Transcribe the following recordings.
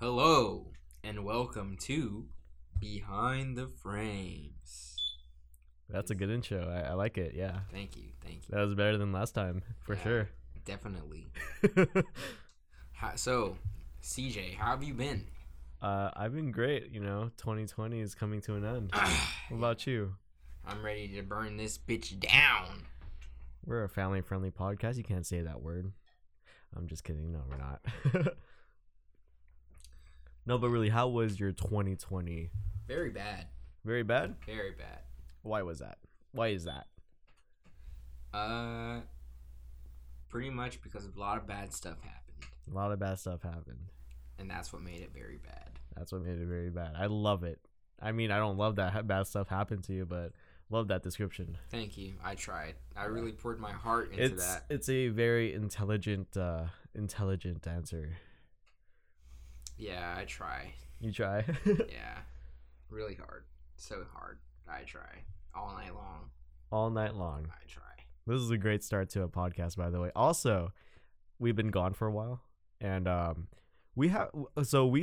Hello and welcome to Behind the Frames. That's a good intro. I like it. Yeah. Thank you. That was better than last time for sure. Definitely. So, CJ, how have you been? I've been great. 2020 is coming to an end. What about you? I'm ready to burn this bitch down. We're a family-friendly podcast. You can't say that word. I'm just kidding. No, we're not. No, but really, how was your 2020? Very bad. Very bad? Very bad. Why was that? Why is that? Pretty much because a lot of bad stuff happened. And that's what made it very bad. I love it. I mean, I don't love that bad stuff happened to you, but love that description. Thank you. I tried. I really poured my heart into that. It's a very intelligent answer. Yeah, I try. You try? Yeah. Really hard. So hard. I try. All night long. I try. This is a great start to a podcast, by the way. Also, we've been gone for a while, and we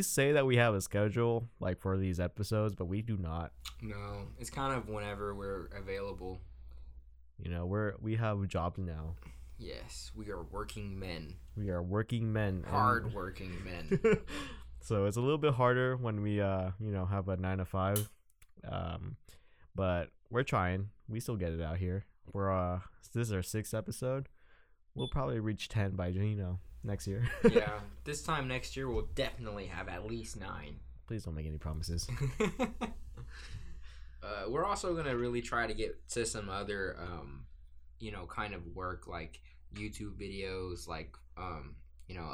say that we have a schedule like for these episodes, but we do not. No, it's kind of whenever we're available. We have jobs now. Yes, we are working men. Hard-working men. So it's a little bit harder when we have a 9-to-5, but we're trying. We still get it out here. We're this is our 6th episode. We'll probably reach 10 by next year. Yeah, this time next year we'll definitely have at least 9. Please don't make any promises. We're also gonna really try to get to some other kind of work, like YouTube videos, like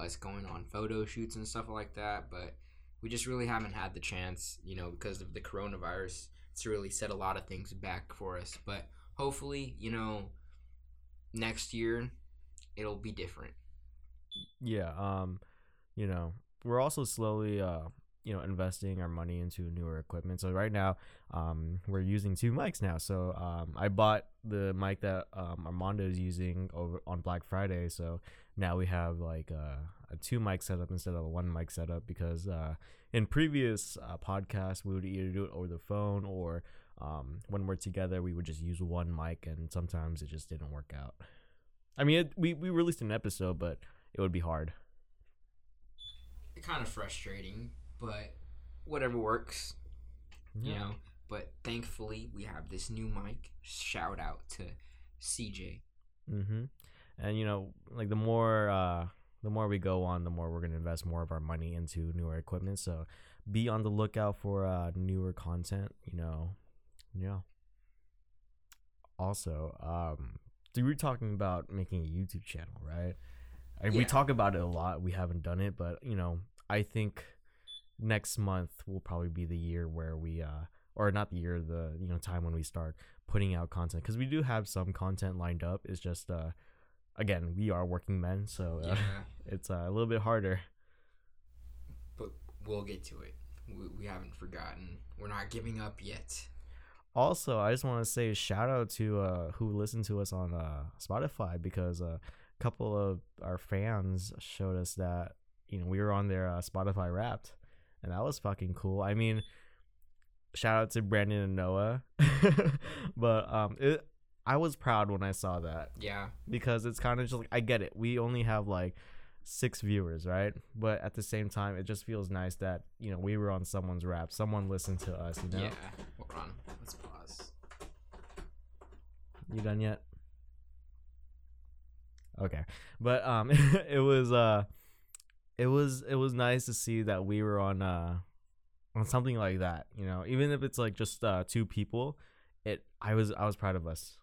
us going on photo shoots and stuff like that. But we just really haven't had the chance, because of the coronavirus. It's really set a lot of things back for us, but hopefully, next year it'll be different. Yeah, we're also slowly investing our money into newer equipment. So right now, we're using 2 mics now. So I bought the mic that Armando is using over on Black Friday. So now we have like a 2 mic setup instead of a 1 mic setup, because in previous podcasts we would either do it over the phone or when we're together we would just use 1 mic, and sometimes it just didn't work out. I mean, we released an episode, but it would be hard. Kind of frustrating, but whatever works. Yeah. But thankfully we have this new mic. Shout out to CJ. Mm-hmm. And like the more we go on, the more we're gonna invest more of our money into newer equipment. So be on the lookout for newer content. Yeah. Also, we were talking about making a YouTube channel, right? Yeah. We talk about it a lot. We haven't done it, but I think next month will probably be the year where we time when we start putting out content, because we do have some content lined up. It's just again, we are working men, so it's a little bit harder. But we'll get to it. We haven't forgotten. We're not giving up yet. Also, I just want to say a shout out to who listened to us on Spotify, because a couple of our fans showed us that we were on their Spotify Wrapped, and that was fucking cool. I mean, shout out to Brandon and Noah. But I was proud when I saw that. Yeah. Because it's kind of just like, I get it. We only have like 6 viewers, right? But at the same time, it just feels nice that, we were on someone's rap. Someone listened to us, Yeah. Hold on. Let's pause. You done yet? Okay. But it was nice to see that we were on something like that, Even if it's like just 2 people, I was proud of us.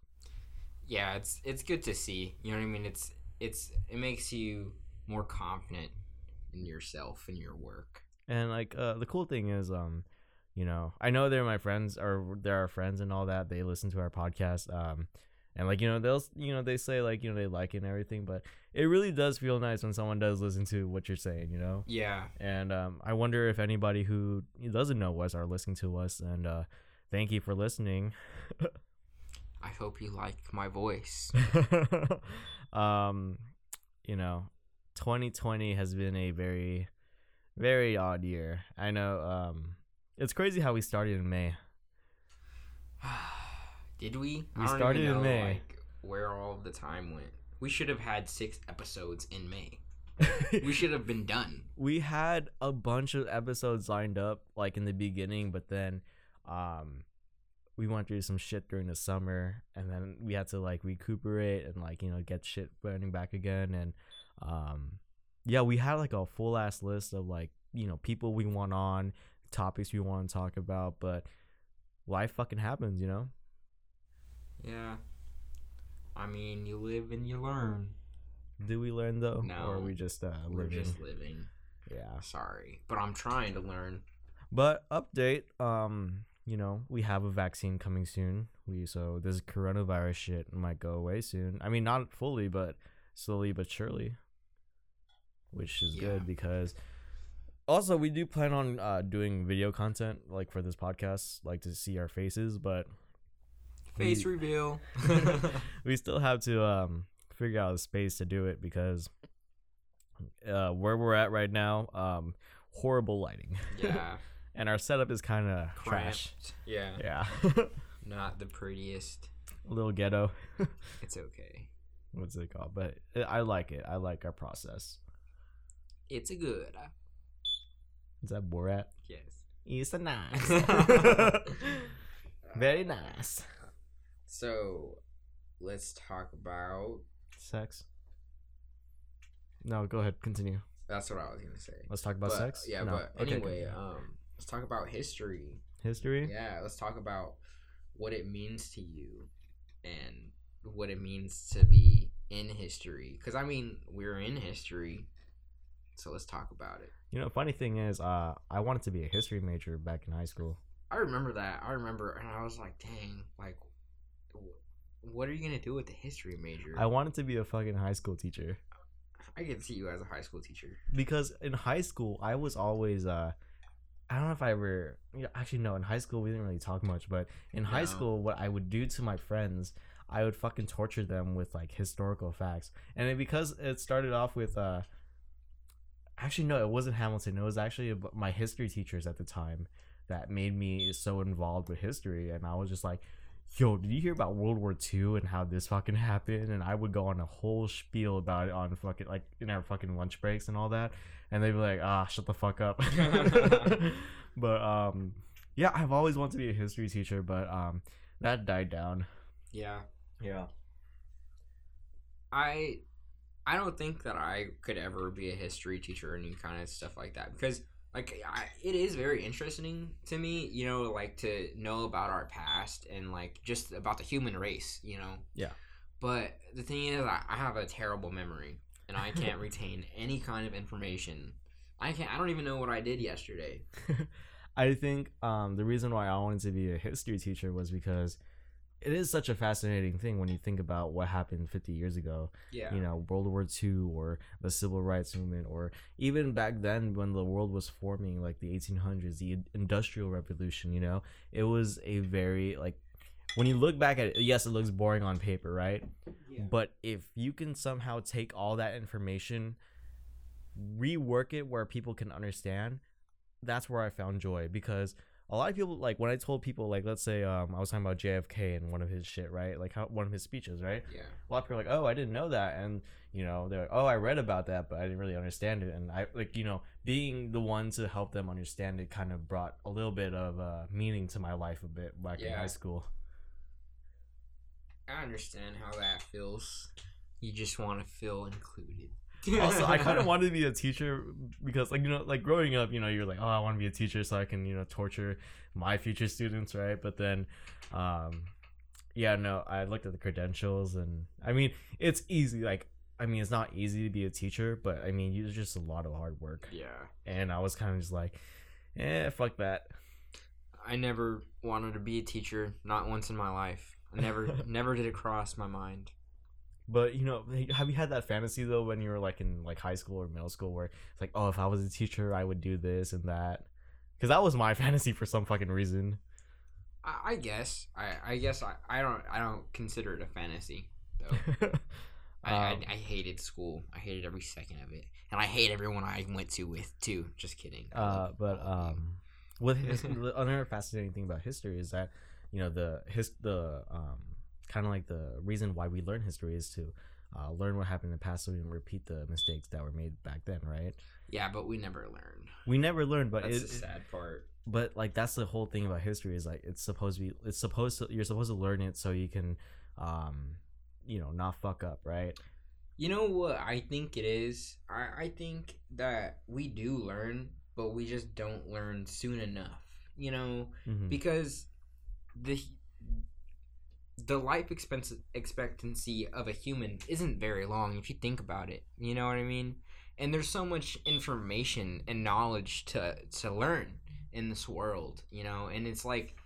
Yeah, it's good to see. You know what I mean? It makes you more confident in yourself and your work. And like the cool thing is, I know they're our friends and all that. They listen to our podcast, and like they'll they say like they like it and everything, but it really does feel nice when someone does listen to what you're saying, . Yeah. And I wonder if anybody who doesn't know us are listening to us, and thank you for listening. I hope you like my voice. 2020 has been a very very odd year. I know. It's crazy how we started in May. Did we? We started in May. Like, where all the time went. We should have had 6 episodes in May. We should have been done. We had a bunch of episodes lined up, like in the beginning, but then we went through some shit during the summer, and then we had to like recuperate and like, you know, get shit burning back again. And yeah, we had like a full ass list of like, you know, people we want on, topics we want to talk about, but life fucking happens, you know? Yeah. I mean, you live and you learn. Do we learn though? No. Or are we just living? We're just living. Yeah. Sorry. But I'm trying to learn. But update, you know, we have a vaccine coming soon. So this coronavirus shit might go away soon. I mean, not fully, but slowly but surely. Which is good, because also we do plan on doing video content like for this podcast, like to see our faces, but face reveal. We still have to figure out the space to do it, because where we're at right now, horrible lighting. Yeah. And our setup is kind of trash. Yeah. Yeah. Not the prettiest. A little ghetto. It's okay. What's it called? But I like it. I like our process. It's a good. Is that Borat? Yes. It's a nice. Very nice. So, let's talk about sex. No, go ahead. Continue. That's what I was gonna say. Let's talk about sex. Yeah, no. But anyway, okay. Let's talk about history. History. Yeah, let's talk about what it means to you and what it means to be in history. Because I mean, we're in history, so let's talk about it. You know, funny thing is, I wanted to be a history major back in high school. I remember that. I remember, and I was like, dang, like, what are you gonna do with the history major? I wanted to be a fucking high school teacher. I can see you as a high school teacher, because in high school I was always I don't know if I ever, you know, actually no, in high school we didn't really talk much, but in high school what I would do to my friends, I would fucking torture them with like historical facts. And then because it started off with actually no, it wasn't Hamilton, it was actually my history teachers at the time that made me so involved with history. And I was just like, yo, did you hear about World War II and how this fucking happened? And I would go on a whole spiel about it on fucking, like, in our fucking lunch breaks and all that. And they'd be like, ah, shut the fuck up. But, yeah, I've always wanted to be a history teacher, but that died down. Yeah. Yeah. I don't think that I could ever be a history teacher or any kind of stuff like that, because like, it is very interesting to me, you know, like, to know about our past and, like, just about the human race, you know? Yeah. But the thing is, I have a terrible memory, and I can't retain any kind of information. I don't even know what I did yesterday. I think the reason why I wanted to be a history teacher was because it is such a fascinating thing when you think about what happened 50 years ago. Yeah. You know, World War II or the Civil Rights Movement, or even back then when the world was forming, like the 1800s, the Industrial Revolution, you know, it was a very, like, when you look back at it, yes, it looks boring on paper, right? Yeah. But if you can somehow take all that information, rework it where people can understand, that's where I found joy. Because a lot of people, like, when I told people, like, let's say I was talking about JFK and one of his shit, right? Like, one of his speeches, right? Yeah. A lot of people are like, oh, I didn't know that. And, you know, they're like, oh, I read about that, but I didn't really understand it. And I, like, you know, being the one to help them understand it kind of brought a little bit of meaning to my life a bit back in high school. I understand how that feels. You just want to feel included. Also, I kind of wanted to be a teacher because, like, you know, like, growing up, you know, you're like, oh, I want to be a teacher so I can, you know, torture my future students, right? But then, yeah, no, I looked at the credentials, and, I mean, it's easy. Like, I mean, it's not easy to be a teacher, but, I mean, it's just a lot of hard work. Yeah. And I was kind of just like, eh, fuck that. I never wanted to be a teacher, not once in my life. I never did it cross my mind. But, you know, have you had that fantasy, though, when you were, like, in, like, high school or middle school where it's like, oh, if I was a teacher, I would do this and that? Because that was my fantasy for some fucking reason. I guess. I guess I don't consider it a fantasy, though. I hated school. I hated every second of it, and I hate everyone I went to with too. Just kidding. With another fascinating thing about history is that, you know, kind of like the reason why we learn history is to learn what happened in the past so we can repeat the mistakes that were made back then, right? Yeah, but we never learn. But that's the sad part. But like that's the whole thing about history is like you're supposed to learn it so you can, not fuck up, right? You know what I think it is? I think that we do learn, but we just don't learn soon enough, you know? Mm-hmm. Because the life expectancy of a human isn't very long if you think about it, you know what I mean? And there's so much information and knowledge to learn in this world, you know? And it's like,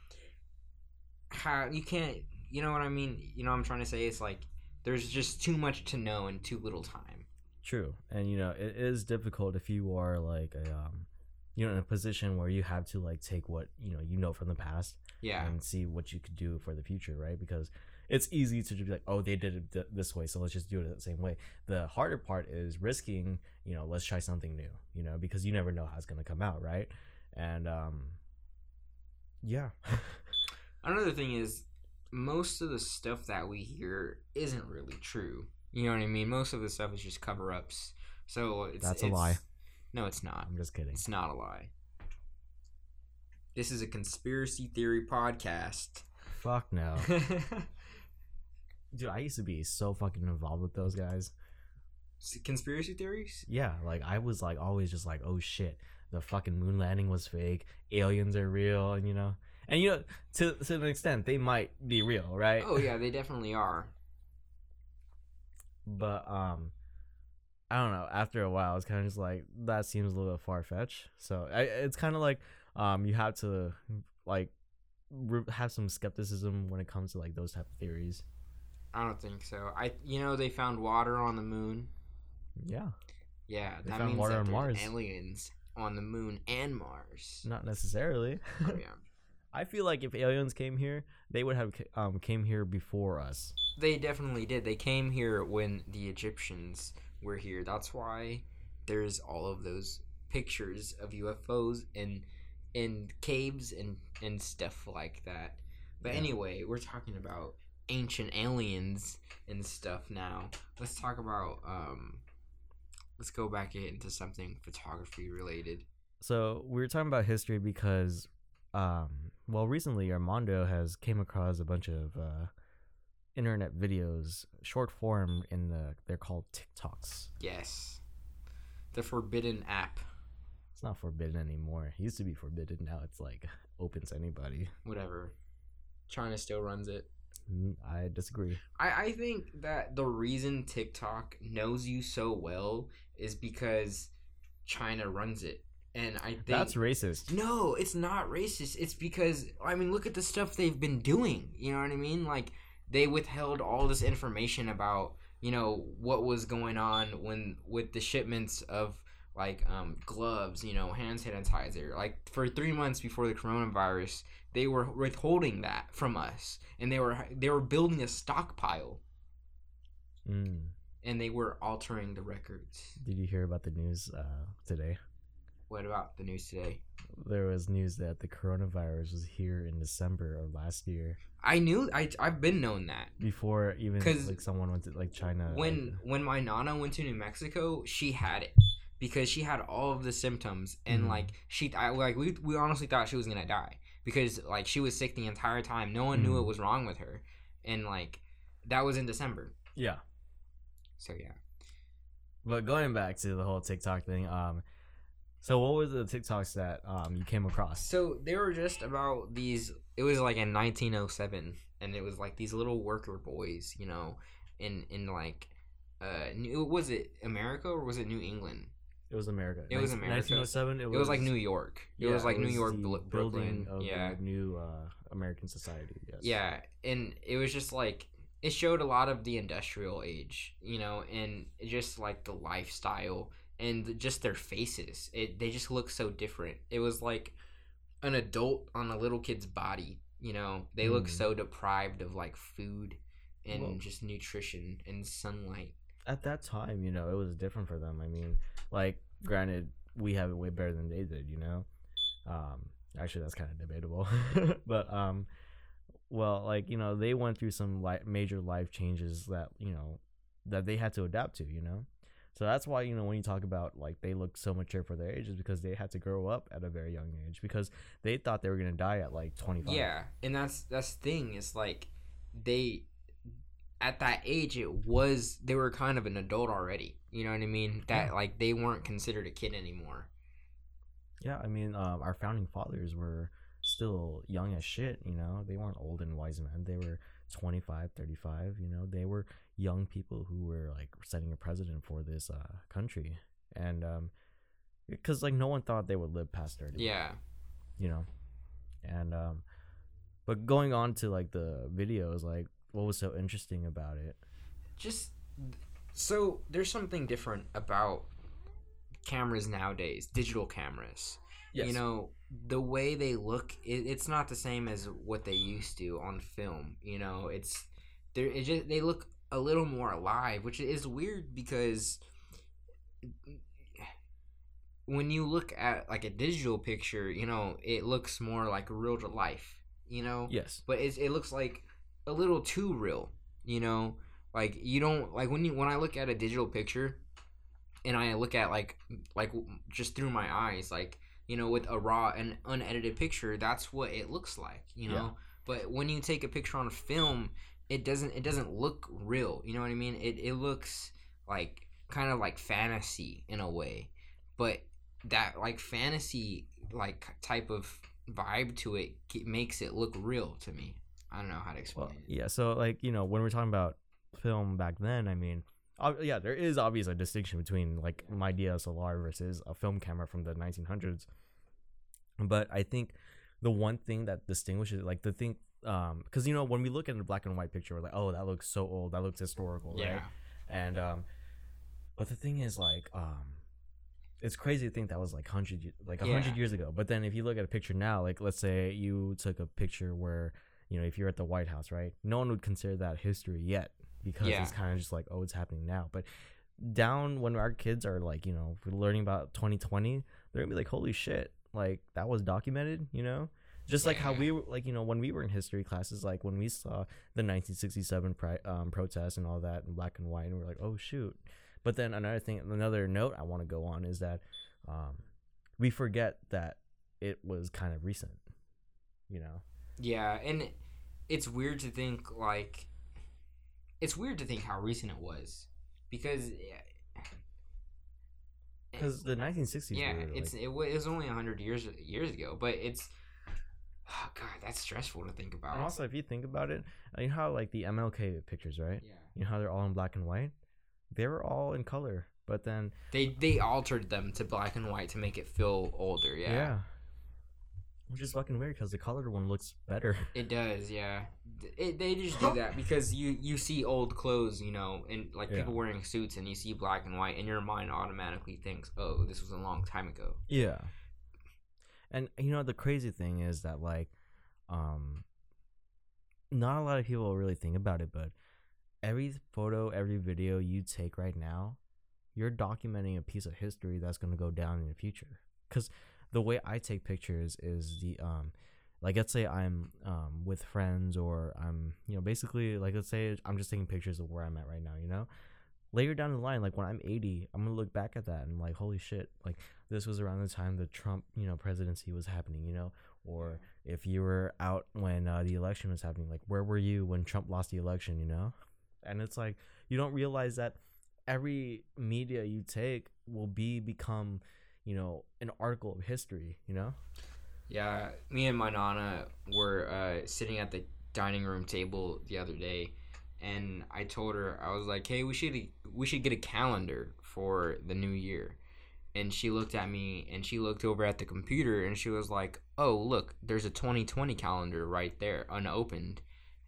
how you can't... You know what I mean? You know what I'm trying to say? It's like there's just too much to know in too little time. True. And, you know, it is difficult if you are, like, in a position where you have to, like, take what, you know from the past. Yeah. And see what you could do for the future, right? Because it's easy to just be like, oh, they did it this way, so let's just do it the same way. The harder part is risking, let's try something new, because you never know how it's going to come out, right? And, yeah. Another thing is, most of the stuff that we hear isn't really true. You know what I mean? Most of the stuff is just cover-ups. So that's a lie. No, it's not. I'm just kidding. It's not a lie. This is a conspiracy theory podcast. Fuck no. Dude, I used to be so fucking involved with those guys. Conspiracy theories? Yeah, like I was like always just like, oh shit, the fucking moon landing was fake. Aliens are real, and And to an extent, they might be real, right? Oh yeah, they definitely are. But I don't know. After a while, it's kind of just like that seems a little bit far-fetched. So it's kind of like you have to like have some skepticism when it comes to like those type of theories. I don't think so. They found water on the moon. Yeah. Yeah, they found water on Mars. Aliens on the moon and Mars. Not necessarily. Oh yeah. I feel like if aliens came here, they would have came here before us. They definitely did. They came here when the Egyptians were here. That's why there's all of those pictures of UFOs in caves and stuff like that. But anyway, we're talking about ancient aliens and stuff now. Let's talk about let's go back into something photography related. So we were talking about history because recently Armando has came across a bunch of internet videos, short form, they're called TikToks. Yes, the forbidden app. It's not forbidden anymore. It used to be forbidden. Now it's like open to anybody. Whatever. China still runs it. I disagree. I think that the reason TikTok knows you so well is because China runs it. And I think that's racist. No, it's not racist. It's because, I mean, look at the stuff they've been doing. You know what I mean? Like, they withheld all this information about, what was going on with the shipments of, like, gloves, hand sanitizer. Like, for 3 months before the coronavirus, they were withholding that from us. And they were building a stockpile. And they were altering the records. Did you hear about the news today? What about the news today? There was news that the coronavirus was here in December of last year. I knew. I've been known that before, even like someone went to like China. When my nana went to New Mexico, she had it because she had all of the symptoms, and like we honestly thought she was gonna die because like she was sick the entire time. No one knew what was wrong with her, and like that was in December. Yeah. So yeah. But going back to the whole TikTok thing, So what were the TikToks that you came across? So they were just about these. It was like in 1907, and it was like these little worker boys, in like, was it America or was it New England? It was America. It was America. 1907. It was like New York. New York, Brooklyn. The new American society. Yes. Yeah, and it was just like it showed a lot of the industrial age, and just like the lifestyle. And just their faces, they just look so different. It was like an adult on a little kid's body. They look so deprived of like food and just nutrition and sunlight. at that time, you know, it was different for them. I mean, like, granted, we have it way better than they did, you know. Actually, that's kind of debatable. But, well, like, you know, they went through some major life changes that, you know, that they had to adapt to, you know. So that's why, you know, when you talk about, like, they look so mature for their age, is because they had to grow up at a very young age, because they thought they were going to die at, like, 25. Yeah, and that's the thing. It's, like, they, at that age, it was, they were kind of an adult already. You know what I mean? That, like, they weren't considered a kid anymore. Yeah, I mean, our founding fathers were still young as shit, you know? They weren't old and wise men. They were 25, 35, you know? They were young people who were, like, setting a precedent for this country. And because, like, no one thought they would live past 30. Yeah. You know? And but going on to, like, the videos, like, what was so interesting about it? Just, so there's something different about cameras nowadays, digital cameras. Yes. You know, the way they look, it's not the same as what they used to on film. You know, it's, they look a little more alive, which is weird, because when you look at, like, a digital picture, you know, it looks more like real to life, you know? Yes. But it looks like a little too real, you know? Like, you don't, like, when I look at a digital picture and I look at, like just through my eyes, like, you know, with a raw and unedited picture, that's what it looks like, you know? Yeah. But when you take a picture on film, it doesn't look real, you know what I mean? It looks like kind of like fantasy in a way, but that, like, fantasy, like, type of vibe to it makes it look real to me. I don't know how to explain it. Yeah, so, like, you know, when we're talking about film back then, I mean, yeah, there is obviously a distinction between, like, my DSLR versus a film camera from the 1900s. But I think the one thing that distinguishes, like, the thing, because, you know, when we look at a black and white picture, we're like, oh, that looks so old, that looks historical, yeah, right? And but the thing is, like, it's crazy to think that was, like, 100 years ago. But then if you look at a picture now, like, let's say you took a picture where, you know, if you're at the White House, right, no one would consider that history yet, because it's kind of just like, oh, it's happening now. But down when our kids are, like, you know, learning about 2020, they're gonna be like, holy shit, like, that was documented, you know? Just like how we were, like, you know, when we were in history classes, like, when we saw the 1967 protests and all that in black and white, and we're like, oh, shoot. But then another note I want to go on is that we forget that it was kind of recent, you know? Yeah, and it's weird to think, like, it's weird to think how recent it was, because the 1960s. Yeah, were, like, it was only 100 years ago, but it's, oh god, that's stressful to think about. And also, if you think about it, you know how, like, the MLK pictures, right? Yeah. You know how they're all in black and white? They were all in color, but then they altered them to black and white to make it feel older. Yeah. Yeah. Which is fucking weird, because the colored one looks better. It does, yeah. They just do that because you see old clothes, you know, and, like, people wearing suits, and you see black and white, and your mind automatically thinks, oh, this was a long time ago. Yeah. And, you know, the crazy thing is that, like, not a lot of people really think about it, but every photo, every video you take right now, you're documenting a piece of history that's going to go down in the future. Because the way I take pictures is the, like, let's say I'm with friends, or I'm, you know, basically, like, let's say I'm just taking pictures of where I'm at right now, you know? Later down the line, like, when I'm 80, I'm going to look back at that and, like, holy shit, like, this was around the time the Trump, you know, presidency was happening, you know? Or if you were out when the election was happening, like, where were you when Trump lost the election, you know? And it's like, you don't realize that every media you take will become, you know, an article of history, you know? Yeah, me and my nana were sitting at the dining room table the other day, and I told her, I was like, hey, we should get a calendar for the new year. And she looked at me, and she looked over at the computer, and she was like, oh, look, there's a 2020 calendar right there, unopened.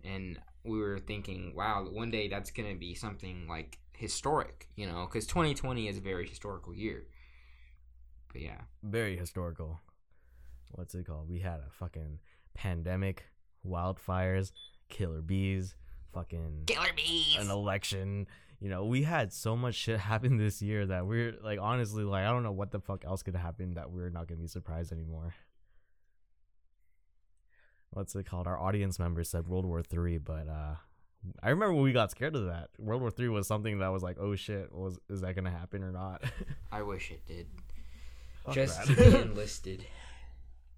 And we were thinking, wow, one day that's going to be something, like, historic, you know, because 2020 is a very historical year. But yeah, very historical. What's it called? We had a fucking pandemic, wildfires, killer bees, an election, you know, we had so much shit happen this year that we're like, honestly, like, I don't know what the fuck else could happen that we're not going to be surprised anymore. What's it called? Our audience member said World War III, but I remember when we got scared of that. World War III was something that was like, oh shit, is that going to happen or not? I wish it did. Fuck just be enlisted.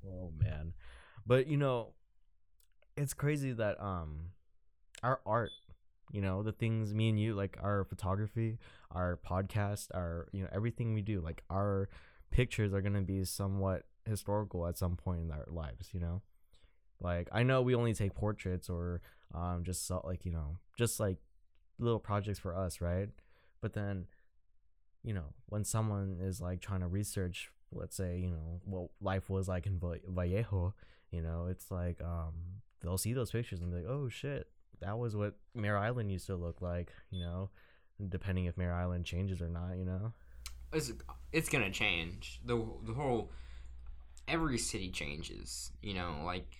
Oh man. But you know, it's crazy that our art, you know, the things me and you, like our photography, our podcast, our, you know, everything we do, like our pictures are going to be somewhat historical at some point in our lives, you know? Like, I know we only take portraits or just like, you know, just like little projects for us, right? But then, you know, when someone is like trying to research, let's say, you know, what life was like in Vallejo, you know, it's like they'll see those pictures and be like, oh shit, that was what Mare Island used to look like, you know, depending if Mare Island changes or not, you know. It's gonna change. The whole, every city changes, you know, like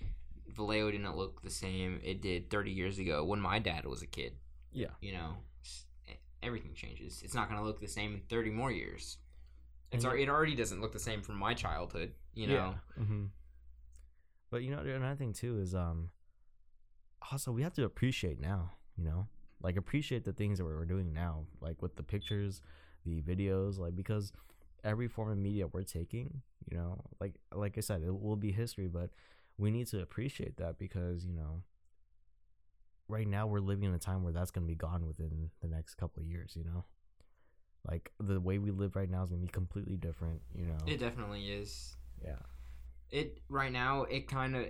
Vallejo didn't look the same it did 30 years ago when my dad was a kid. Yeah. You know, everything changes. It's not gonna look the same in 30 more years. It already doesn't look the same from my childhood, you know. Yeah. Mm-hmm. But, you know, another thing, too, is also we have to appreciate now, you know, like appreciate the things that we're doing now, like with the pictures, the videos, like because every form of media we're taking, you know, like I said, it will be history, but we need to appreciate that because, you know, right now we're living in a time where that's going to be gone within the next couple of years, you know. Like the way we live right now is going to be completely different, you know. It definitely is. Yeah. It right now, it kind of,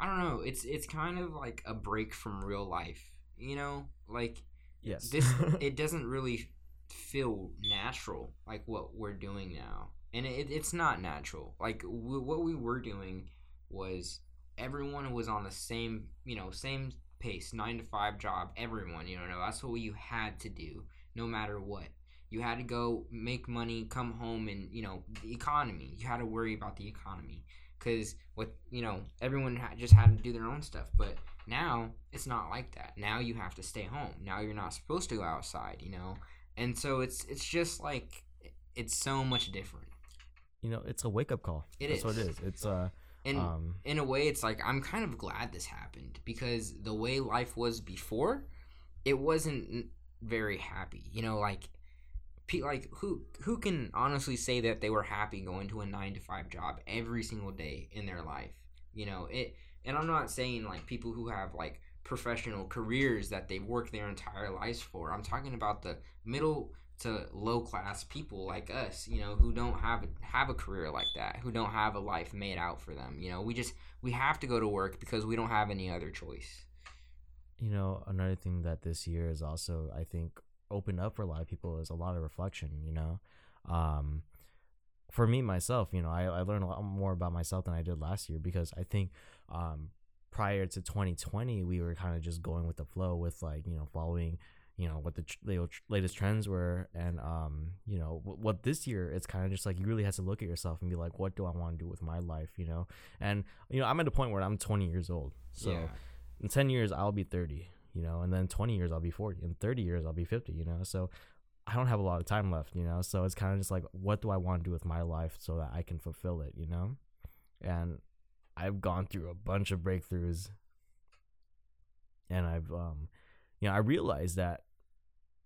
I don't know, it's kind of like a break from real life, you know, like, yes, this it doesn't really feel natural, like what we're doing now, and it's not natural. Like what we were doing was everyone was on the same, you know, same pace, 9 to 5 job, everyone, you know, that's what you had to do no matter what. You had to go make money, come home, and, you know, the economy. You had to worry about the economy because, you know, everyone just had to do their own stuff. But now it's not like that. Now you have to stay home. Now you're not supposed to go outside, you know. And so it's just like it's so much different. You know, it's a wake-up call. That's what it is. It's and in a way, it's like I'm kind of glad this happened because the way life was before, it wasn't very happy. You know, like who can honestly say that they were happy going to a 9 to 5 job every single day in their life, you know? It, and I'm not saying like people who have like professional careers that they've worked their entire lives for. I'm talking about the middle to low class people like us, you know, who don't have a career like that, who don't have a life made out for them. You know, we have to go to work because we don't have any other choice. You know, another thing that this year is also, I think, open up for a lot of people is a lot of reflection, you know. For me myself, you know, I learned a lot more about myself than I did last year because I think prior to 2020 we were kind of just going with the flow with, like, you know, following, you know, what the latest trends were, and you know, what this year it's kind of just like you really have to look at yourself and be like, what do I want to do with my life, you know? And, you know, I'm at a point where I'm 20 years old, so yeah. In 10 years I'll be 30, you know, and then 20 years I'll be 40, and 30 years I'll be 50, you know, so I don't have a lot of time left, you know, so it's kind of just like, what do I want to do with my life so that I can fulfill it, you know? And I've gone through a bunch of breakthroughs, and I've, you know, I realized that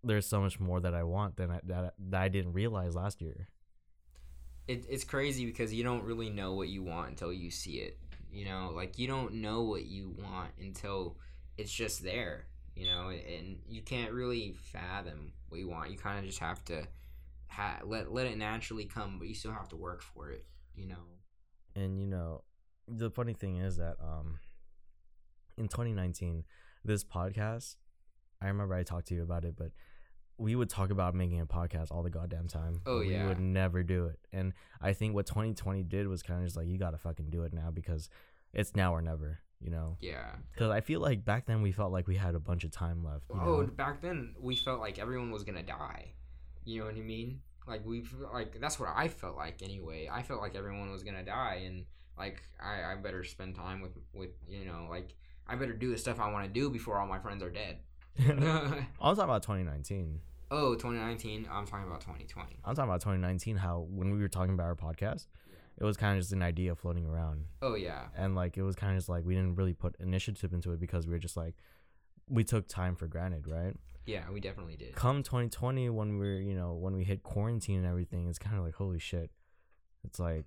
there's so much more that I want than that I didn't realize last year. It's crazy because you don't really know what you want until you see it, you know, like you don't know what you want until it's just there, you know, and you can't really fathom what you want. You kind of just have to let it naturally come, but you still have to work for it, you know. And, you know, the funny thing is that in 2019, this podcast, I remember I talked to you about it, but we would talk about making a podcast all the goddamn time. Oh, yeah. We would never do it. And I think what 2020 did was kind of just like, you got to fucking do it now because it's now or never. You know? Yeah. Because I feel like back then we felt like we had a bunch of time left. Oh, know? Back then we felt like everyone was going to die. You know what I mean? Like, that's what I felt like anyway. I felt like everyone was going to die, and, like, I better spend time with, you know, like, I better do the stuff I want to do before all my friends are dead. I was talking about 2019. Oh, 2019. I'm talking about 2020. I'm talking about 2019, how when we were talking about our podcast, it was kind of just an idea floating around. Oh, yeah. And, like, it was kind of just, like, we didn't really put initiative into it because we were just, like, we took time for granted, right? Yeah, we definitely did. Come 2020, when we're, you know, when we hit quarantine and everything, it's kind of like, holy shit. It's like,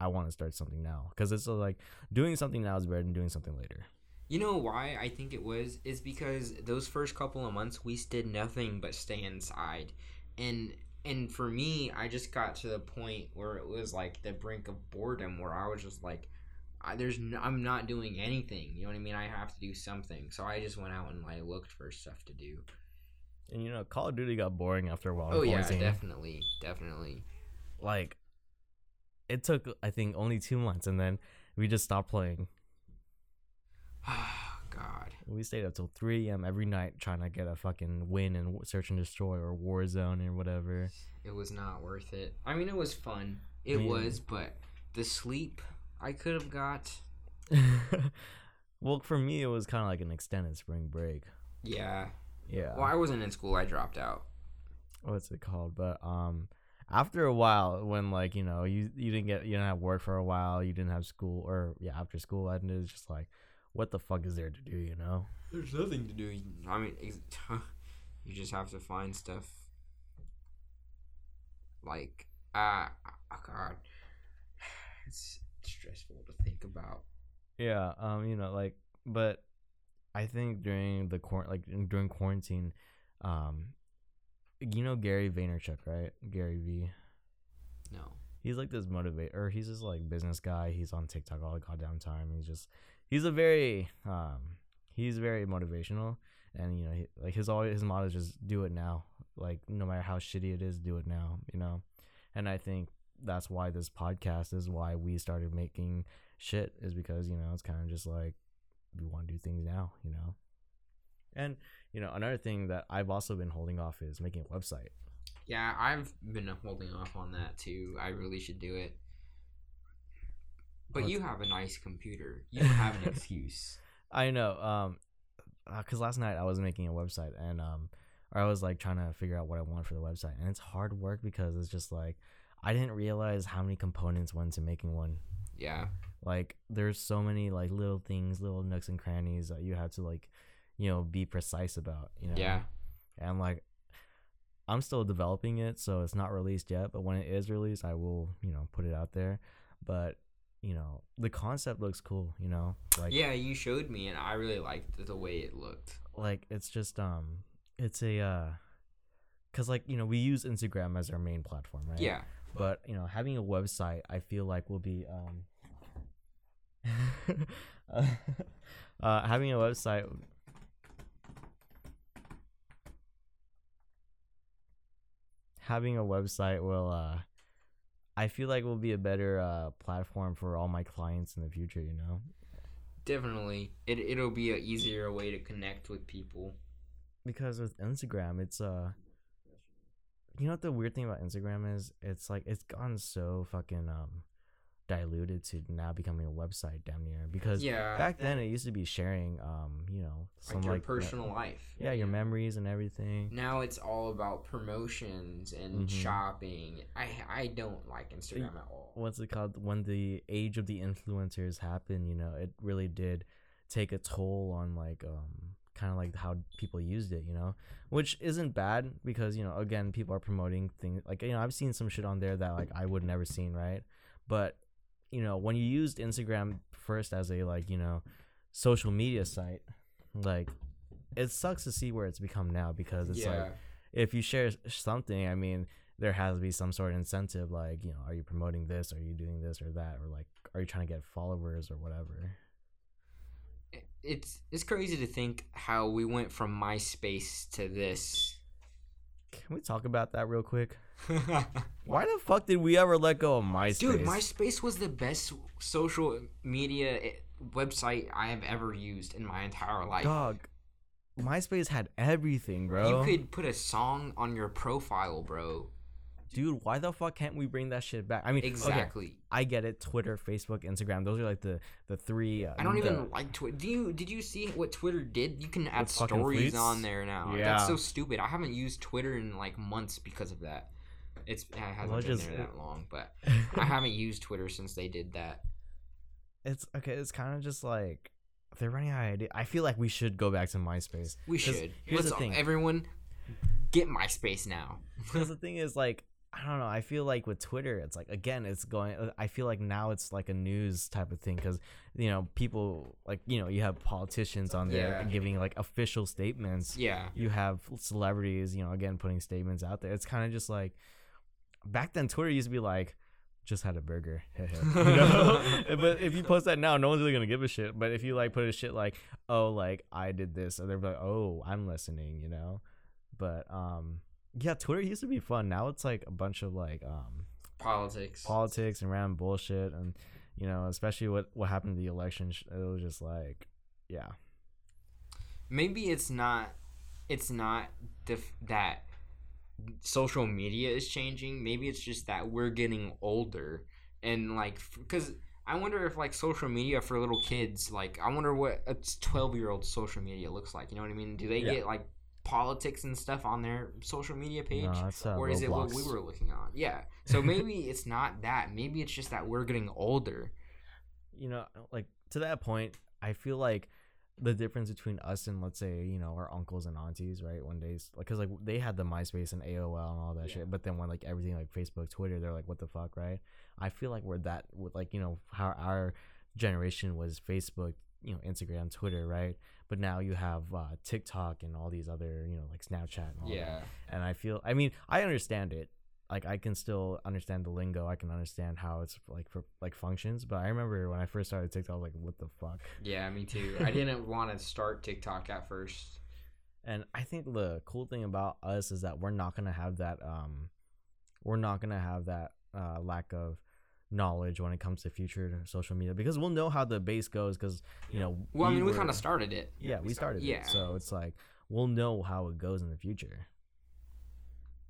I want to start something now. Because it's like, doing something now is better than doing something later. You know why I think it was? It's because those first couple of months, we did nothing but stay inside. And for me, I just got to the point where it was like the brink of boredom, where I was just like, I'm not doing anything. You know what I mean? I have to do something. So I just went out and I looked for stuff to do. And, you know, Call of Duty got boring after a while. Oh, yeah, definitely. Definitely. Like, it took, I think, only 2 months, and then we just stopped playing. Oh, God. We stayed up till 3 a.m. every night trying to get a fucking win in Search and Destroy or Warzone or whatever. It was not worth it. I mean, it was fun. It was, but the sleep I could have got. Well, for me, it was kind of like an extended spring break. Yeah. Yeah. Well, I wasn't in school. I dropped out. What's it called? But after a while, when, like, you know, you didn't have work for a while, you didn't have school, or, yeah, after school, and it was just like, what the fuck is there to do, you know? There's nothing to do. I mean, you just have to find stuff. Like, oh God. It's stressful to think about. Yeah, you know, like, but I think during quarantine, you know Gary Vaynerchuk, right? Gary V. No. He's like this motivator. He's this, like, business guy. He's on TikTok all the goddamn time. He's very motivational, and, you know, he, like, his motto is just do it now. Like, no matter how shitty it is, do it now, you know? And I think that's why this podcast is why we started making shit, is because, you know, it's kind of just like, we want to do things now, you know? And, you know, another thing that I've also been holding off is making a website. Yeah, I've been holding off on that too. I really should do it. But you have a nice computer. You don't have an excuse. I know. Because last night I was making a website, and I was, like, trying to figure out what I wanted for the website. And it's hard work because it's just like, I didn't realize how many components went into making one. Yeah. Like, there's so many, like, little things, little nooks and crannies that you have to, like, you know, be precise about, you know? Yeah. And, like, I'm still developing it, so it's not released yet. But when it is released, I will, you know, put it out there. But, you know, the concept looks cool, you know? Like, yeah, you showed me, and I really liked the way it looked. Like, it's just, it's a, because, like, you know, we use Instagram as our main platform, right? Yeah. But, you know, having a website, I feel like will be, having a website. Having a website will, I feel like will be a better platform for all my clients in the future, you know? Definitely. It'll be an easier way to connect with people. Because with Instagram, it's, you know what the weird thing about Instagram is? It's like, it's gotten so fucking diluted to now becoming a website damn near. Because back then it used to be sharing, you know, some, like, your personal life. Yeah, your memories and everything. Now it's all about promotions and shopping. I don't like Instagram at all. What's it called? When the age of the influencers happened, you know, it really did take a toll on, like, kind of like how people used it, you know, which isn't bad because, you know, again, people are promoting things, like, you know, I've seen some shit on there that, like, I would never seen, right? But, you know, when you used Instagram first as a, like, you know, social media site, like, it sucks to see where it's become now because it's like, if you share something, I mean, there has to be some sort of incentive, like, you know, are you promoting this, are you doing this or that, or, like, are you trying to get followers or whatever. It's crazy to think how we went from MySpace to this. Can we talk about that real quick? Why the fuck did we ever let go of MySpace? Dude, MySpace was the best social media website I have ever used in my entire life. Dog, MySpace had everything, bro. You could put a song on your profile, bro. dude, why the fuck can't we bring that shit back? I mean, exactly. Okay, I get it. Twitter, Facebook, Instagram. Those are like the three. I don't even like Twitter. Did you see what Twitter did? You can add stories on there now. Yeah. That's so stupid. I haven't used Twitter in like months because of that. It hasn't been there that long, but I haven't used Twitter since they did that. It's okay. It's kind of just like they're running out of ideas. I feel like we should go back to MySpace. We should. Here's the thing, everyone. Get MySpace now. Because the thing is, like, I don't know. I feel like with Twitter, it's like, again, it's going. I feel like now it's like a news type of thing because, you know, people, like, you know, you have politicians on there giving like official statements. Yeah. You have celebrities, you know, again, putting statements out there. It's kind of just like back then, Twitter used to be like, just had a burger. You know? But if you post that now, no one's really gonna give a shit. But if you like put a shit like, oh, like I did this, and they're like, oh, I'm listening, you know. But yeah, Twitter used to be fun. Now it's like a bunch of like politics and random bullshit, and you know, especially what happened to the election. It was just like, yeah. Maybe it's not that social media is changing. Maybe it's just that we're getting older, and like, because I wonder if like social media for little kids, like I wonder what a 12-year-old social media looks like. You know what I mean? Do they get like politics and stuff on their social media page, or is Roblox. It what we were looking on? Yeah, so maybe it's not that. Maybe it's just that we're getting older. You know, like to that point, I feel like the difference between us and, let's say, you know, our uncles and aunties, right? One day's like, because like they had the MySpace and AOL and all that shit, but then when like everything like Facebook, Twitter, they're like, what the fuck, right? I feel like we're that with like, you know, how our generation was Facebook, you know, Instagram, Twitter, right? But now you have TikTok and all these other, you know, like Snapchat and all that. And I understand it. Like, I can still understand the lingo. I can understand how it's, like, for, like, functions. But I remember when I first started TikTok, I was like, what the fuck? Yeah, me too. I didn't want to start TikTok at first. And I think the cool thing about us is that we're not going to have that, lack of knowledge when it comes to future social media, because we'll know how the base goes, because you know, well, we kind of started it. Yeah, we started it. Yeah, so it's like we'll know how it goes in the future,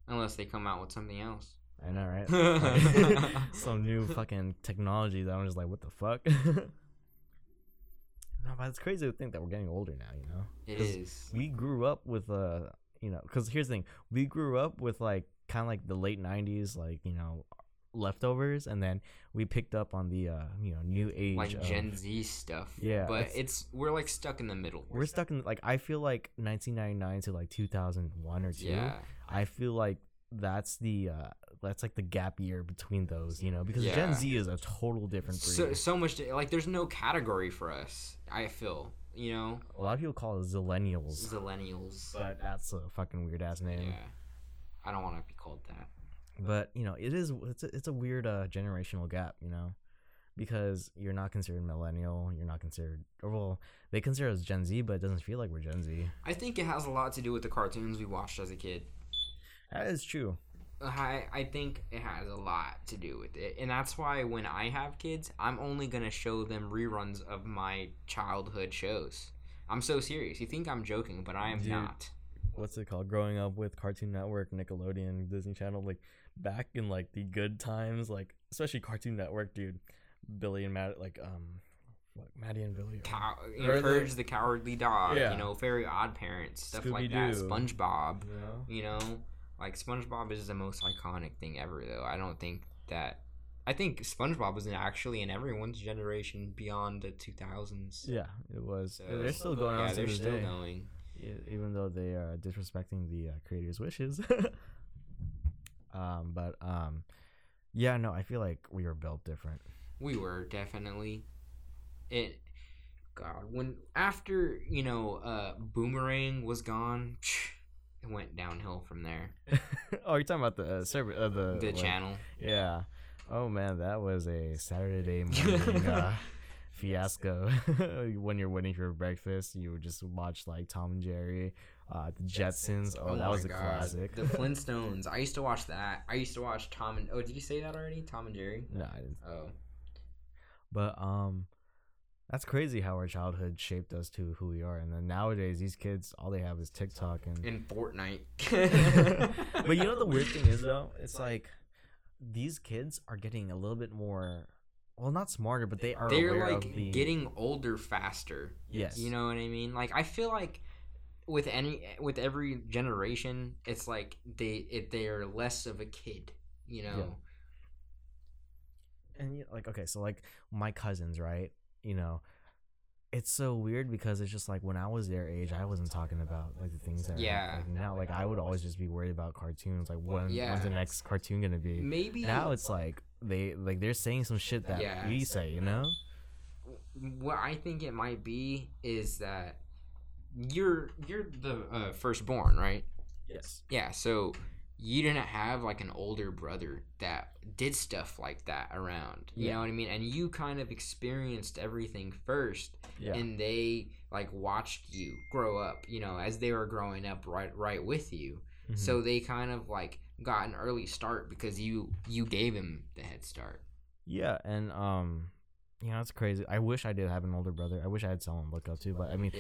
unless they come out with something else. I know, right? Some new fucking technology that I'm just like, what the fuck. No, but it's crazy to think that we're getting older now, you know. It is. We grew up with you know, because here's the thing, we grew up with like kind of like the late 90s, like, you know, leftovers, and then we picked up on the you know, new age, like Gen Z stuff. Yeah, but it's we're like stuck in the middle. We're stuck in like, I feel like 1999 to like 2001 or 2. Yeah, I feel like that's the that's like the gap year between those, you know, because Gen Z is a total different breed. So much like there's no category for us, I feel, you know. A lot of people call it Zillennials, but that's a fucking weird ass name. Yeah, I don't want to be called that. But, you know, it's a weird generational gap, you know, because you're not considered millennial. You're not considered, or well, they consider us Gen Z, but it doesn't feel like we're Gen Z. I think it has a lot to do with the cartoons we watched as a kid. That is true. I think it has a lot to do with it. And that's why when I have kids, I'm only going to show them reruns of my childhood shows. I'm so serious. You think I'm joking, but I am not. What's it called? Growing up with Cartoon Network, Nickelodeon, Disney Channel, like back in like the good times, like especially Cartoon Network, dude. Billy and Maddie, like Maddie and Billy. Encourage the Cowardly Dog, you know, Very Odd Parents, stuff like that. SpongeBob, you know, like SpongeBob is the most iconic thing ever, though. I think SpongeBob was actually in everyone's generation beyond the 2000s. Yeah, it was. So, they're still going on. Yeah, they're still going. Even though they are disrespecting the creator's wishes. Yeah, no, I feel like we were built different. We were definitely. After, you know, Boomerang was gone, it went downhill from there. Oh, you're talking about the service, the channel. Yeah. Oh man, that was a Saturday morning. Fiasco. When you're waiting for breakfast, you would just watch like Tom and Jerry, the Jetsons. Oh, that was a classic. The Flintstones. I used to watch that. I used to watch Tom and. Oh, did you say that already? Tom and Jerry. No, I didn't. Oh, but That's crazy how our childhood shaped us to who we are. And then nowadays, these kids, all they have is TikTok and Fortnite. But you know the weird thing is, though? It's like these kids are getting a little bit more, well, not smarter, but they're like getting older faster. Yes. You know what I mean? Like, I feel like with every generation, it's like they're less of a kid, you know? Yeah. And, like, okay, so, like, my cousins, right? You know, it's so weird because it's just like when I was their age, I wasn't talking about like the things that now. Like I would always just be worried about cartoons. Like when's the next cartoon gonna be? Maybe now it's like they're saying some shit that we say. You know, what I think it might be is that you're the firstborn, right? Yes. Yeah. So you didn't have like an older brother that did stuff like that around, you know what I mean? And you kind of experienced everything first and they like watched you grow up, you know, as they were growing up right with you. Mm-hmm. So they kind of like got an early start because you gave him the head start. Yeah. And, you know, it's crazy. I wish I did have an older brother. I wish I had someone to look up to, but I mean,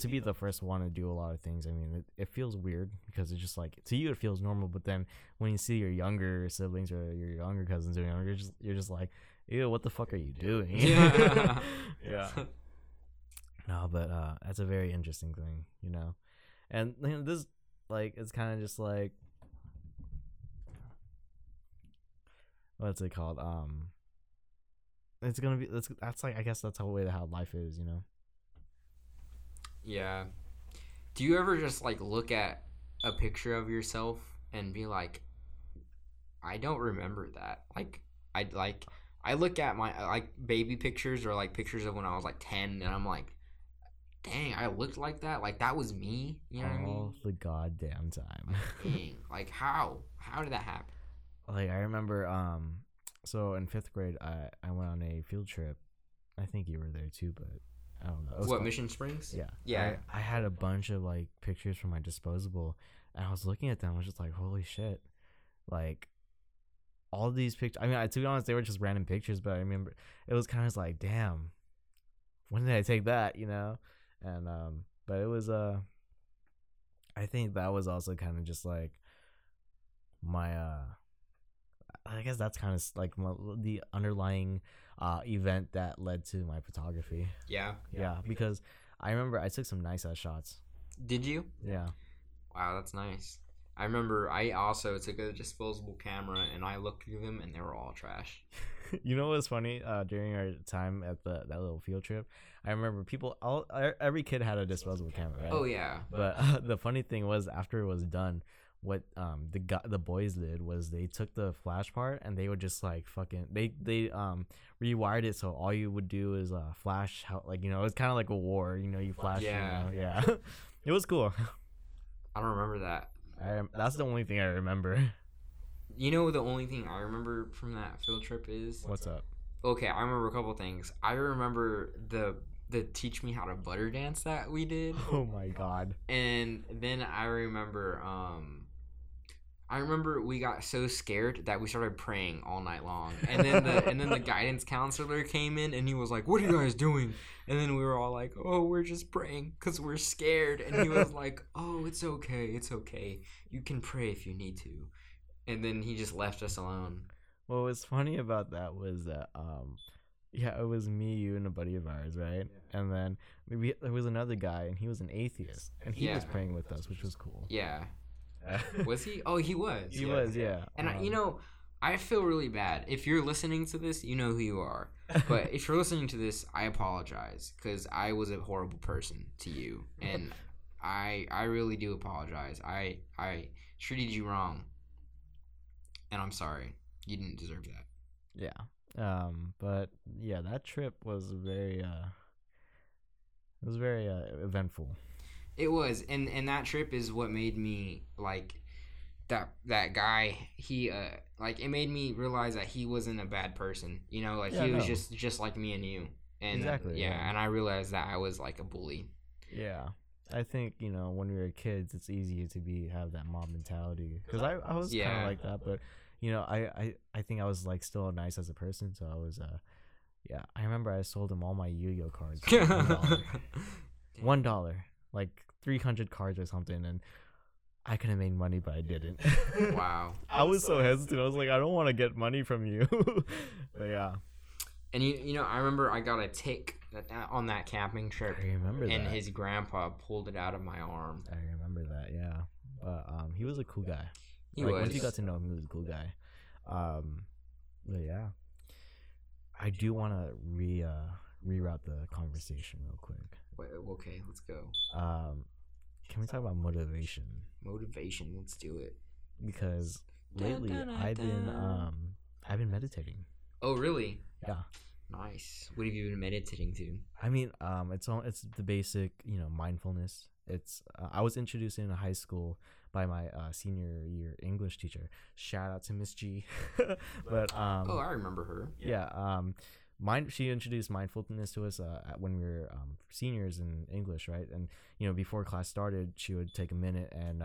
to be the first one to do a lot of things, I mean, it feels weird because it's just like, to you it feels normal, but then when you see your younger siblings or your younger cousins doing it, you're just like, ew, what the fuck are you doing? Yeah. Yeah. No, but that's a very interesting thing, you know? And you know, this, like, it's kind of just like, what's it called? It's going to be, that's like, I guess that's how life is, you know? Yeah. Do you ever just like look at a picture of yourself and be like, I don't remember that? Like I look at my like baby pictures or like pictures of when I was like 10 and I'm like, dang, I looked like that? Like that was me? You know what I mean? All the goddamn time. Dang. Like how did that happen? Like I remember so in 5th grade I went on a field trip. I think you were there too, but I don't know. Mission Springs? Yeah. Yeah. I had a bunch of like pictures from my disposable and I was looking at them. I was just like, holy shit. Like all these pictures. I mean, to be honest, they were just random pictures, but I remember it was kind of like, damn, when did I take that? You know? And, but it was, I think that was also kind of just like my, I guess that's kind of like the underlying event that led to my photography. Yeah. Because I remember I took some nice ass shots. Did you? Yeah. Wow, that's nice. I remember I also took a disposable camera and I looked through them and they were all trash. You know what's funny? During our time at that little field trip, I remember every kid had a disposable camera, right? Oh yeah. But the funny thing was after it was done, what the boys did was they took the flash part and they would just like fucking they rewired it so all you would do is flash how, like, you know, it's kind of like a war, you know, you flash. It was cool. I don't remember that. That's the only thing I remember. You know, the only thing I remember from that field trip is what's up. Okay, I remember a couple things. I remember the teach me how to butter dance that we did. Oh my god! And then I remember we got so scared that we started praying all night long. And then the guidance counselor came in and he was like, "What are you guys doing?" And then we were all like, "Oh, we're just praying because we're scared." And he was like, "Oh, it's okay. You can pray if you need to." And then he just left us alone. What was funny about that was that it was me, you, and a buddy of ours, right? Yeah. And then there was another guy and he was an atheist and he was praying with us, which was cool. Yeah. Was he? Oh, he was. He was, yeah. And I, you know, I feel really bad. If you're listening to this, you know who you are. But if you're listening to this, I apologize because I was a horrible person to you, and I really do apologize. I treated you wrong, and I'm sorry. You didn't deserve that. Yeah. But yeah, that trip was very eventful. It was, and that trip is what made me like that guy. He like it made me realize that he wasn't a bad person. You know, like he was just like me and you. And exactly. Yeah, and I realized that I was like a bully. Yeah, I think, you know, when we were kids, it's easier to have that mob mentality because I was kind of like that, but you know I think I was like still nice as a person, so I was Yeah, I remember I sold him all my Yu-Gi-Oh cards for $1. $1, like 300 cards or something, and I could have made money, but I didn't. Wow. I was so hesitant. I was like, I don't want to get money from you. But yeah. And you know, I remember I got a tick on that camping trip. I remember that. And his grandpa pulled it out of my arm. I remember that, yeah. But he was a cool guy. He was. Once you got to know him, he was a cool guy. But yeah. I do want to reroute the conversation real quick. Wait, okay, let's go. Can we talk about motivation? Motivation, let's do it. Because lately I've been meditating. Oh, really? Yeah. Nice. What have you been meditating to? I mean, it's the basic, you know, mindfulness. It's I was introduced in high school by my senior year English teacher. Shout out to Miss G. But I remember her. Yeah. She introduced mindfulness to us when we were seniors in English, right? And you know, before class started, she would take a minute, and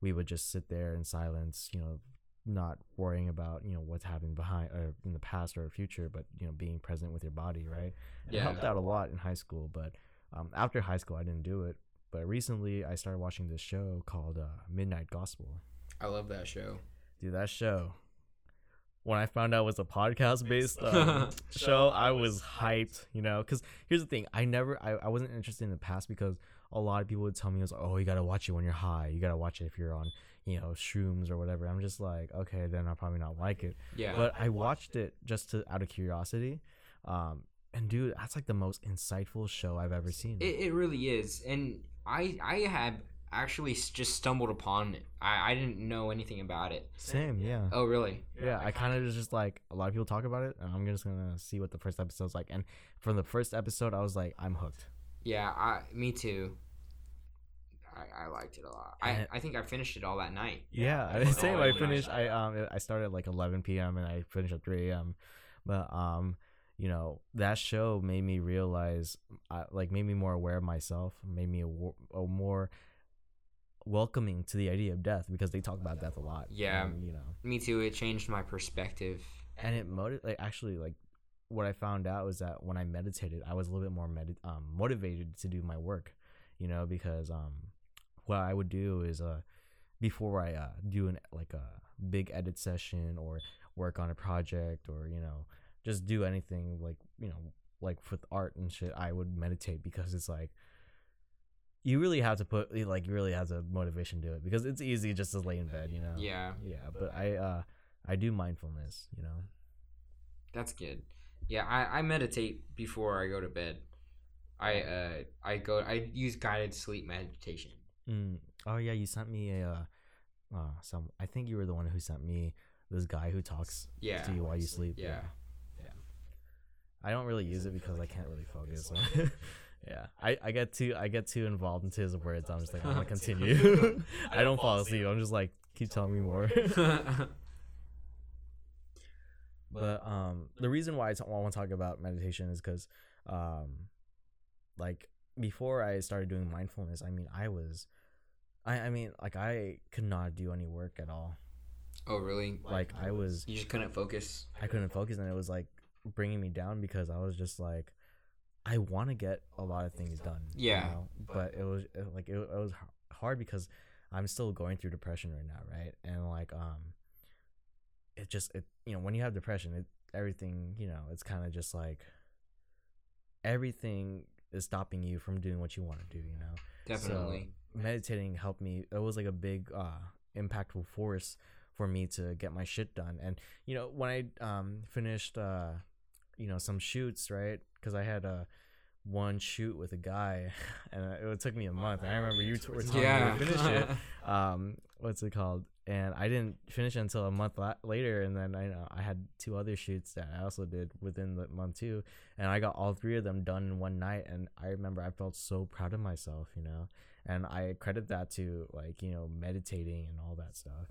we would just sit there in silence, you know, not worrying about, you know, what's happened behind or in the past or future, but you know, being present with your body, right? And yeah, it helped out a lot in high school, but after high school, I didn't do it. But recently, I started watching this show called Midnight Gospel. I love that show. Dude, that show. When I found out it was a podcast-based show, I was hyped, you know? Because here's the thing. I wasn't interested in the past because a lot of people would tell me, oh, you got to watch it when you're high. You got to watch it if you're on, you know, shrooms or whatever. I'm just like, okay, then I'll probably not like it. Yeah. But I watched it just out of curiosity. And, dude, that's like the most insightful show I've ever seen. It really is. And I have actually just stumbled upon it. I didn't know anything about it. Same, yeah. Oh, really? Yeah, I kind of just like, a lot of people talk about it, and I'm just going to see what the first episode's like. And from the first episode, I was like, I'm hooked. Yeah, me too. I liked it a lot. I think I finished it all that night. Yeah, same. I finished. I started at like 11 p.m. and I finished at 3 a.m. But you know, that show made me realize, made me more aware of myself, made me a more welcoming to the idea of death, because they talk about death a lot. Yeah, and, you know, me too. It changed my perspective, and it what I found out was that when I meditated, I was a little bit more motivated to do my work, you know, because what I would do is before I do a big edit session or work on a project or, you know, just do anything like, you know, like with art and shit, I would meditate, because it's like, you really have to put motivation to it, because it's easy just to lay in bed, you know? Yeah. Yeah. But I do mindfulness, you know? That's good. Yeah. I meditate before I go to bed. I use guided sleep meditation. Oh yeah. You sent me I think you were the one who sent me this guy who talks to you while you sleep. Yeah. Yeah. I don't really use it because I can't really focus. Yeah, I get too involved into his words. I'm just like, I'm gonna continue. I don't fall asleep. I'm just like, keep telling me more. But the reason why I want to talk about meditation is because, before I started doing mindfulness, I mean, I could not do any work at all. Oh, really? You just couldn't focus. I couldn't focus, and it was like bringing me down, because I was just like, I want to get a lot of things done. Yeah. You know? But it was like, it was hard because I'm still going through depression right now, right? And like, you know, when you have depression, everything, you know, it's kind of just like everything is stopping you from doing what you want to do, you know? Definitely. So meditating helped me. It was like a big, impactful force for me to get my shit done. And, you know, when I, finished, you know, some shoots, right? Because I had one shoot with a guy, and it took me a month. I remember you were telling me to finish it. What's it called? And I didn't finish it until a month later, and then I had two other shoots that I also did within the month too, and I got all three of them done in one night. And I remember I felt so proud of myself, you know, and I credit that to, like, you know, meditating and all that stuff.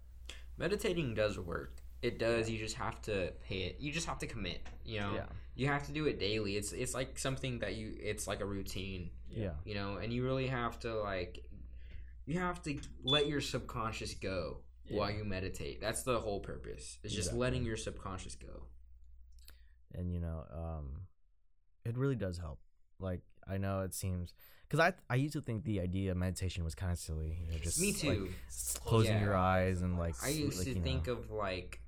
Meditating does work. It does. You just have to pay it. You just have to commit, you know? Yeah. You have to do it daily. It's like something that it's like a routine. Yeah. You know, and you really have to, like, you have to let your subconscious go while you meditate. That's the whole purpose. It's just letting your subconscious go. And, you know, it really does help. Like, I know it seems, because I used to think the idea of meditation was kind of silly. You know, just me too. Like, closing your eyes and like. I used to think of like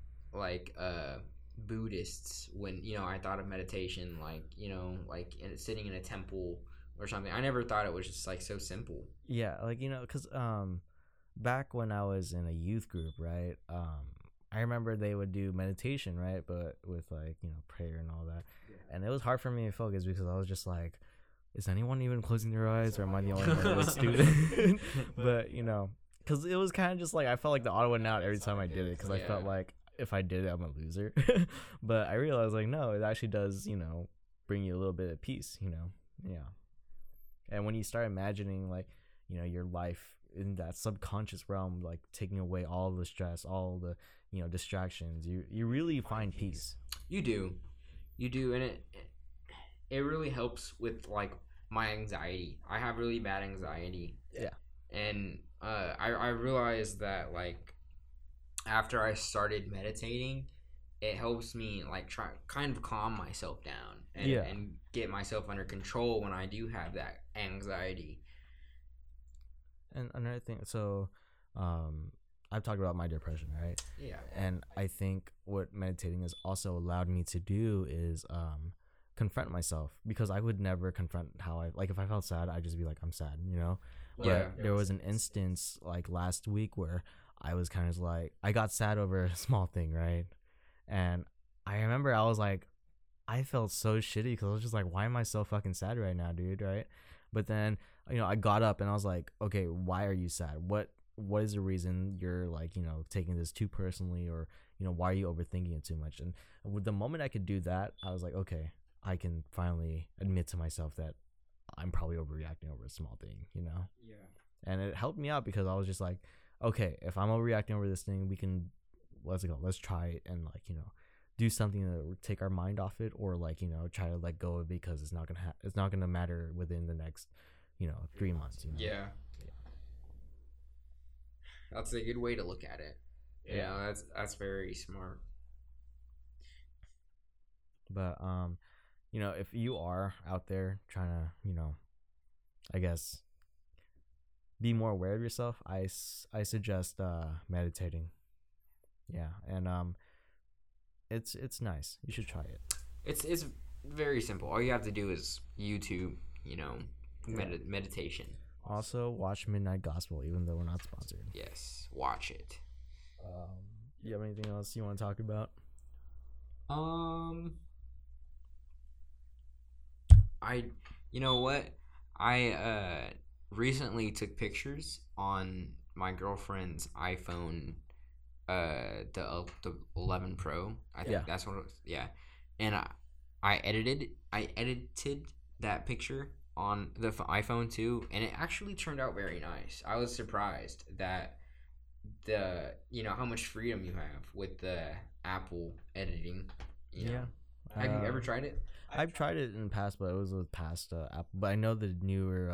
Buddhists when, you know, I thought of meditation, like, you know, like sitting in a temple or something. I never thought it was just like so simple. Yeah, like, you know, because back when I was in a youth group, right, I remember they would do meditation, right, but with like, you know, prayer and all that. Yeah. And it was hard for me to focus because I was just like, is anyone even closing their eyes, or am I the only one that's doing it? But, you know, because it was kind of just like I felt like the auto went out every time I did it, because I felt like if I did it, I'm a loser. But I realized, like, no, it actually does, you know, bring you a little bit of peace, you know. Yeah. And when you start imagining, like, you know, your life in that subconscious realm, like taking away all the stress, all the, you know, distractions, you really find peace. You do. And it really helps with like my anxiety. I have really bad anxiety. Yeah. And I realized that, like, after I started meditating, it helps me like try kind of calm myself down and get myself under control when I do have that anxiety. And another thing, so I've talked about my depression, right? Yeah. And I think what meditating has also allowed me to do is confront myself, because I would never confront how I, like, if I felt sad, I'd just be like, I'm sad, you know? Yeah. But there was an instance like last week where I was kind of like, I got sad over a small thing, right? And I remember I was like, I felt so shitty because I was just like, why am I so fucking sad right now, dude, right? But then, you know, I got up and I was like, okay, why are you sad? What is the reason you're like, you know, taking this too personally, or, you know, why are you overthinking it too much? And with the moment I could do that, I was like, okay, I can finally admit to myself that I'm probably overreacting over a small thing, you know? Yeah. And it helped me out, because I was just like, okay, if I'm overreacting over this thing, we can, let's try it and, like, you know, do something to take our mind off it, or, like, you know, try to let go of it, because it's not gonna it's not gonna matter within the next, you know, 3 months. You know? Yeah, that's a good way to look at it. Yeah, that's very smart. But you know, if you are out there trying to, you know, I guess be more aware of yourself, I suggest meditating. Yeah, and it's nice. You should try it. It's very simple. All you have to do is YouTube, you know, meditation. Also, watch Midnight Gospel, even though we're not sponsored. Yes, watch it. You have anything else you want to talk about? You know what? I recently took pictures on my girlfriend's iPhone. The 11 Pro, I think. That's what it was. Yeah. And I edited that picture on the iPhone 2, and it actually turned out very nice. I was surprised that how much freedom you have with the Apple editing. Yeah. Have you ever tried it? I've tried it in the past, but it was with past Apple. But I know the newer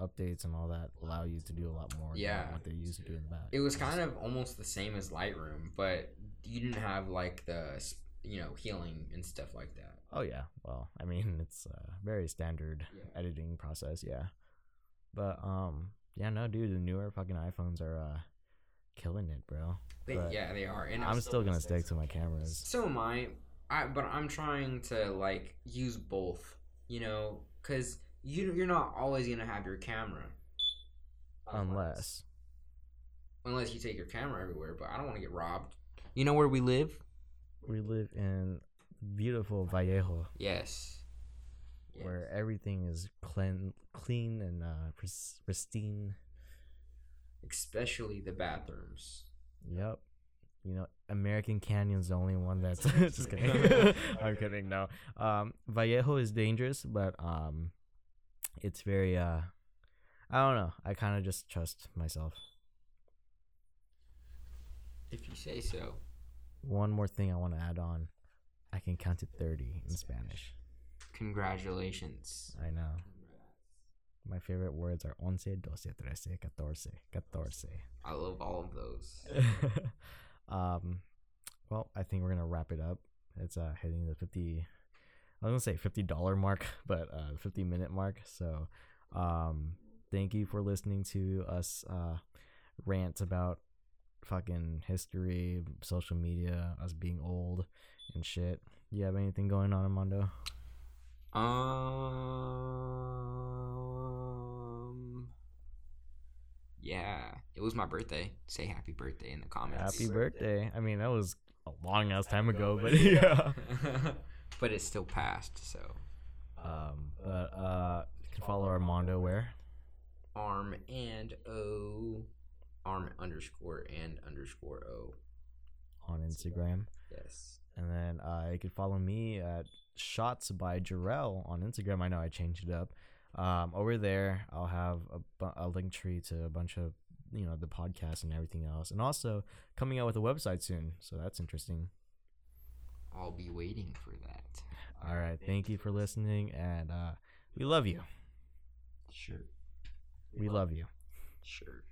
updates and all that allow you to do a lot more than what they used to do in the back. It was kind of almost the same as Lightroom, but you didn't have like the, you know, healing and stuff like that. Oh yeah, well, I mean, it's a very standard editing process. Yeah, but dude, the newer fucking iPhones are killing it, bro. They are, and I'm still gonna stick to my cameras. So am I. But I'm trying to, like, use both, you know, because you're not always going to have your camera. Unless you take your camera everywhere, but I don't want to get robbed. You know where we live? We live in beautiful Vallejo. Yes. Where everything is clean and pristine. Especially the bathrooms. Yep. You know, American Canyon's the only one that's just kidding. I'm kidding. No, Vallejo is dangerous, but it's very. I don't know. I kind of just trust myself. If you say so. One more thing I want to add on. I can count to 30 in Spanish. Congratulations. I know. My favorite words are 11, 12, 13, 14. I love all of those. Well, I think we're gonna wrap it up. It's hitting the 50, I was gonna say $50 mark, but 50-minute mark. So thank you for listening to us rant about fucking history, social media, us being old and shit. You have anything going on, Armando? Yeah, it was my birthday. Say happy birthday in the comments. Happy birthday. I mean, that was a long ass time ago, but yeah. But it's still past, so. But you can follow Armando where? Arm and O. Arm_and_O. On Instagram. Yes. And then you can follow me at Shots by Jarrell on Instagram. I know I changed it up. Over there, I'll have a link tree to a bunch of, you know, the podcast and everything else. And also coming out with a website soon. So that's interesting. I'll be waiting for that. All right. Thank you for listening. And we love you. Sure. We love you. Sure.